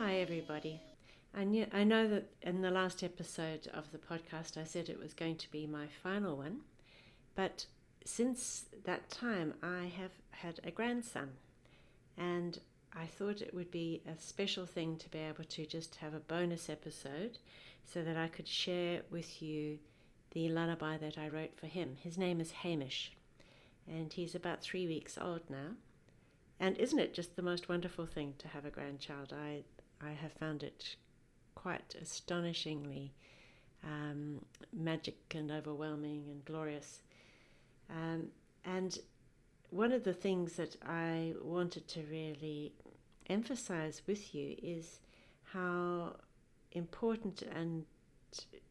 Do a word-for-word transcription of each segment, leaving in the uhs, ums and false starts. Hi everybody. I, knew, I know that in the last episode of the podcast I said it was going to be my final one, but since that time I have had a grandson, and I thought it would be a special thing to be able to just have a bonus episode so that I could share with you the lullaby that I wrote for him. His name is Hamish, and he's about three weeks old now. And isn't it just the most wonderful thing to have a grandchild? I I have found it quite astonishingly um, magic and overwhelming and glorious. Um, and one of the things that I wanted to really emphasize with you is how important and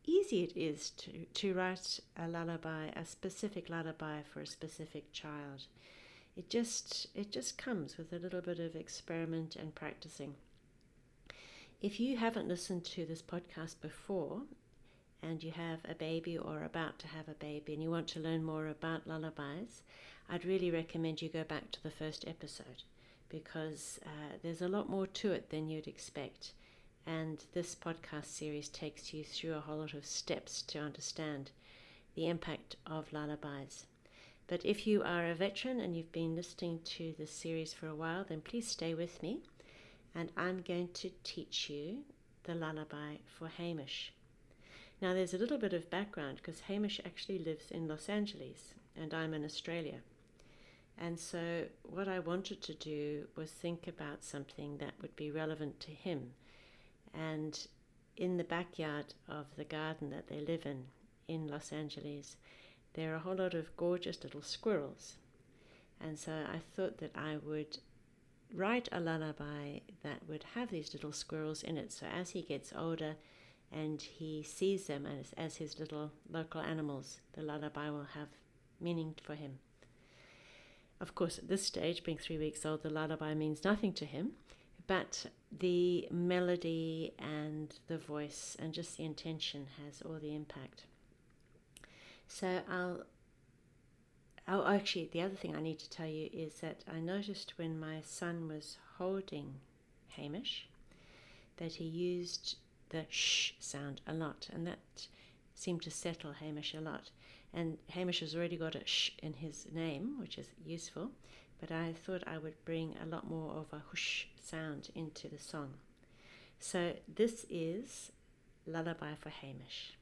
easy it is to, to write a lullaby, a specific lullaby for a specific child. It just, it just comes with a little bit of experiment and practicing. If you haven't listened to this podcast before and you have a baby or are about to have a baby and you want to learn more about lullabies, I'd really recommend you go back to the first episode, because uh, there's a lot more to it than you'd expect. And this podcast series takes you through a whole lot of steps to understand the impact of lullabies. But if you are a veteran and you've been listening to this series for a while, then please stay with me. And I'm going to teach you the lullaby for Hamish. Now there's a little bit of background, because Hamish actually lives in Los Angeles and I'm in Australia. And so what I wanted to do was think about something that would be relevant to him. And in the backyard of the garden that they live in, in Los Angeles, there are a whole lot of gorgeous little squirrels. And so I thought that I would write a lullaby that would have these little squirrels in it. So as he gets older and he sees them as, as his little local animals, the lullaby will have meaning for him. Of course, at this stage, being three weeks old, the lullaby means nothing to him, but the melody and the voice and just the intention has all the impact. So I'll Oh, actually, the other thing I need to tell you is that I noticed when my son was holding Hamish that he used the shh sound a lot, and that seemed to settle Hamish a lot. And Hamish has already got a shh in his name, which is useful, but I thought I would bring a lot more of a whoosh sound into the song. So this is Lullaby for Hamish.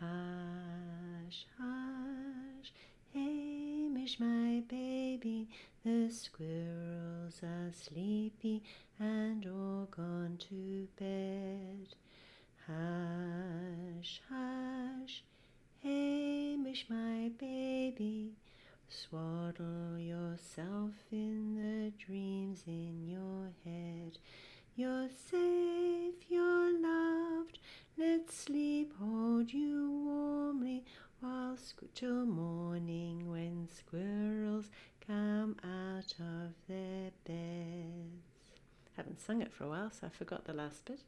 Hush, hush, Hamish, my baby, the squirrels are sleepy and all gone to bed. Hush, hush, Hamish, my baby, swaddle yourself in the dreams in your head. You're safe, you're loved, let sleep hold you warmly while squ- till morning when squirrels come out of their beds. Haven't sung it for a while, so I forgot the last bit.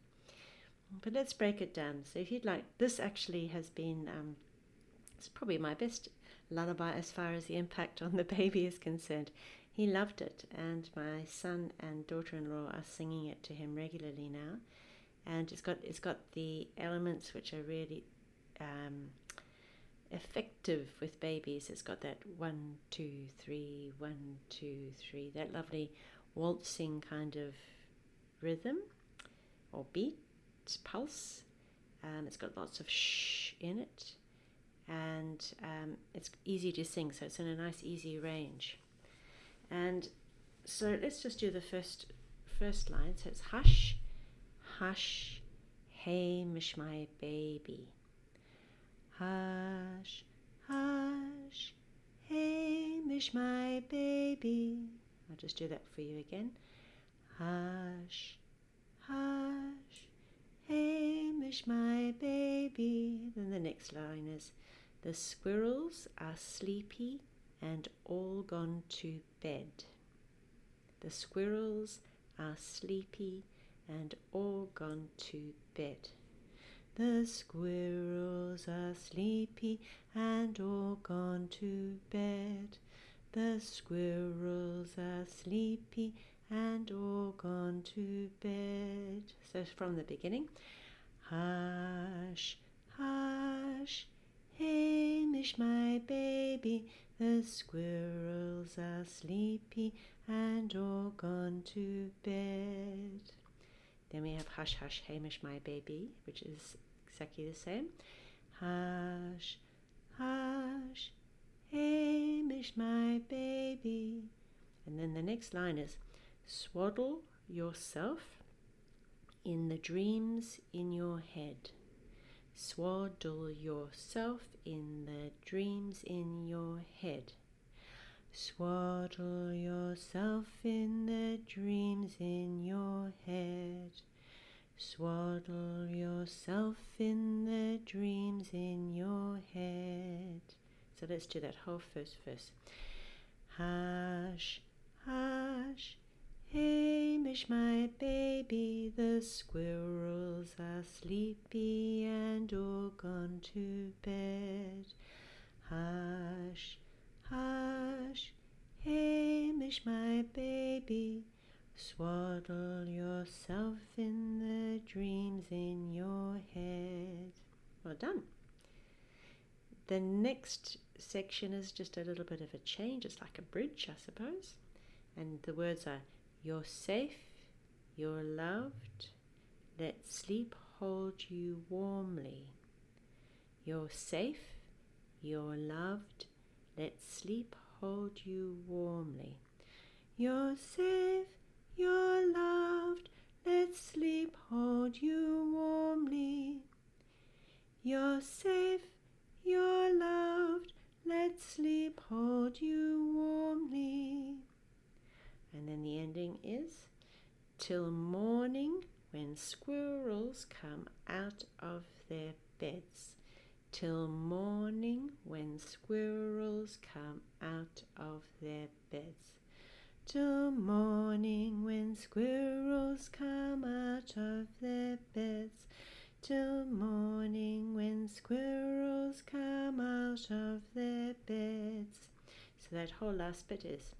But let's break it down. So if you'd like, this actually has been, um, it's probably my best lullaby as far as the impact on the baby is concerned. He loved it, and my son and daughter-in-law are singing it to him regularly now. And it's got it's got the elements which are really um, effective with babies. It's got that one, two, three, one, two, three, that lovely waltzing kind of rhythm or beat, pulse. Um, it's got lots of shh in it, and um, it's easy to sing, so it's in a nice easy range. And so let's just do the first first line. So it's hush, hush, Hamish, my baby. Hush, hush, Hamish, my baby. I'll just do that for you again. Hush, hush, Hamish, my baby. Then the next line is, the squirrels are sleepy and all gone to bed. The squirrels are sleepy and all gone to bed. The squirrels are sleepy and all gone to bed. The squirrels are sleepy and all gone to bed. So from the beginning, hush, hush, Hamish, my baby, the squirrels are sleepy and all gone to bed. Then we have hush, hush, Hamish, my baby, which is exactly the same. Hush, hush, Hamish, my baby. And then the next line is, swaddle yourself in the dreams in your head. Swaddle yourself in the dreams in your head. Swaddle yourself in the dreams in your head. Swaddle yourself in the dreams in your head. So let's do that whole first verse. Hush, hush, Hamish, my baby, the squirrels are sleepy and all gone to bed. Hush, hush, Hamish, my baby, swaddle yourself in the dreams in your head. Well done. The next section is just a little bit of a change. It's like a bridge, I suppose. And the words are, you're safe, you're loved, let sleep hold you warmly. You're safe, you're loved, let sleep hold you warmly. You're safe, you're loved, let sleep hold you warmly. You're safe, you're loved, let sleep hold you warmly. And then the ending is, till morning when squirrels come out of their beds. Till morning when squirrels come out of their beds. Till morning when squirrels come out of their beds. Till morning when squirrels come out of their beds. So that whole last bit is,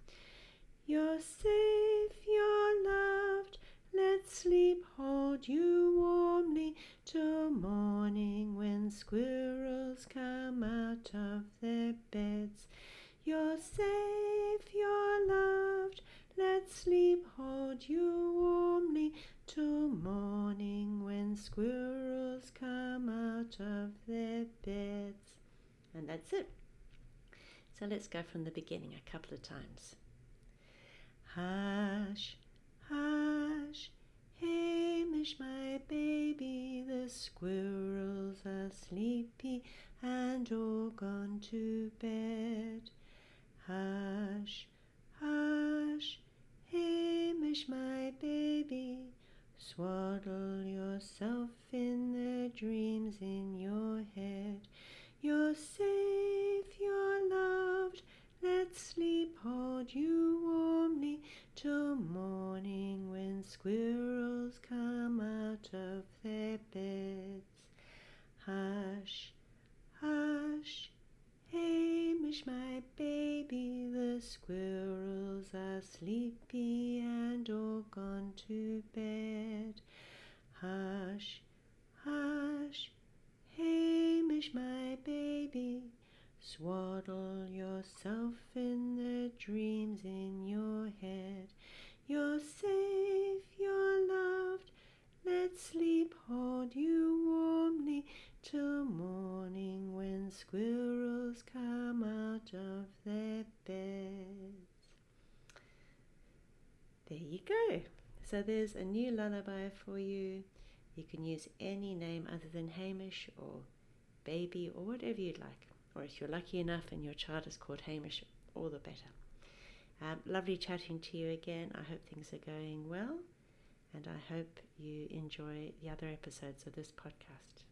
you're safe, you're loved, let sleep hold you warmly, till morning when squirrels come out of their beds. You're safe, you're loved, let sleep hold you warmly, till morning when squirrels come out of their beds. And that's it. So let's go from the beginning a couple of times. Hush, hush, Hamish, my baby, the squirrels are sleepy and all gone to bed. Hush, hush, Hamish, my baby, swaddle yourself in the dreams in your head. You're safe, you're loved, let sleep hold you warmly, till morning when squirrels come out of their beds. Hush, hush, Hamish, my baby, the squirrels are sleepy and all gone to bed. Hush, hush, Hamish, my baby, swaddle yourself in the dreams in your head. You're safe, you're loved, let sleep hold you warmly, till morning when squirrels come out of their beds. There you go. So there's a new lullaby for you. You can use any name other than Hamish or baby or whatever you'd like. Or if you're lucky enough and your child is called Hamish, all the better. Um, lovely chatting to you again. I hope things are going well, and I hope you enjoy the other episodes of this podcast.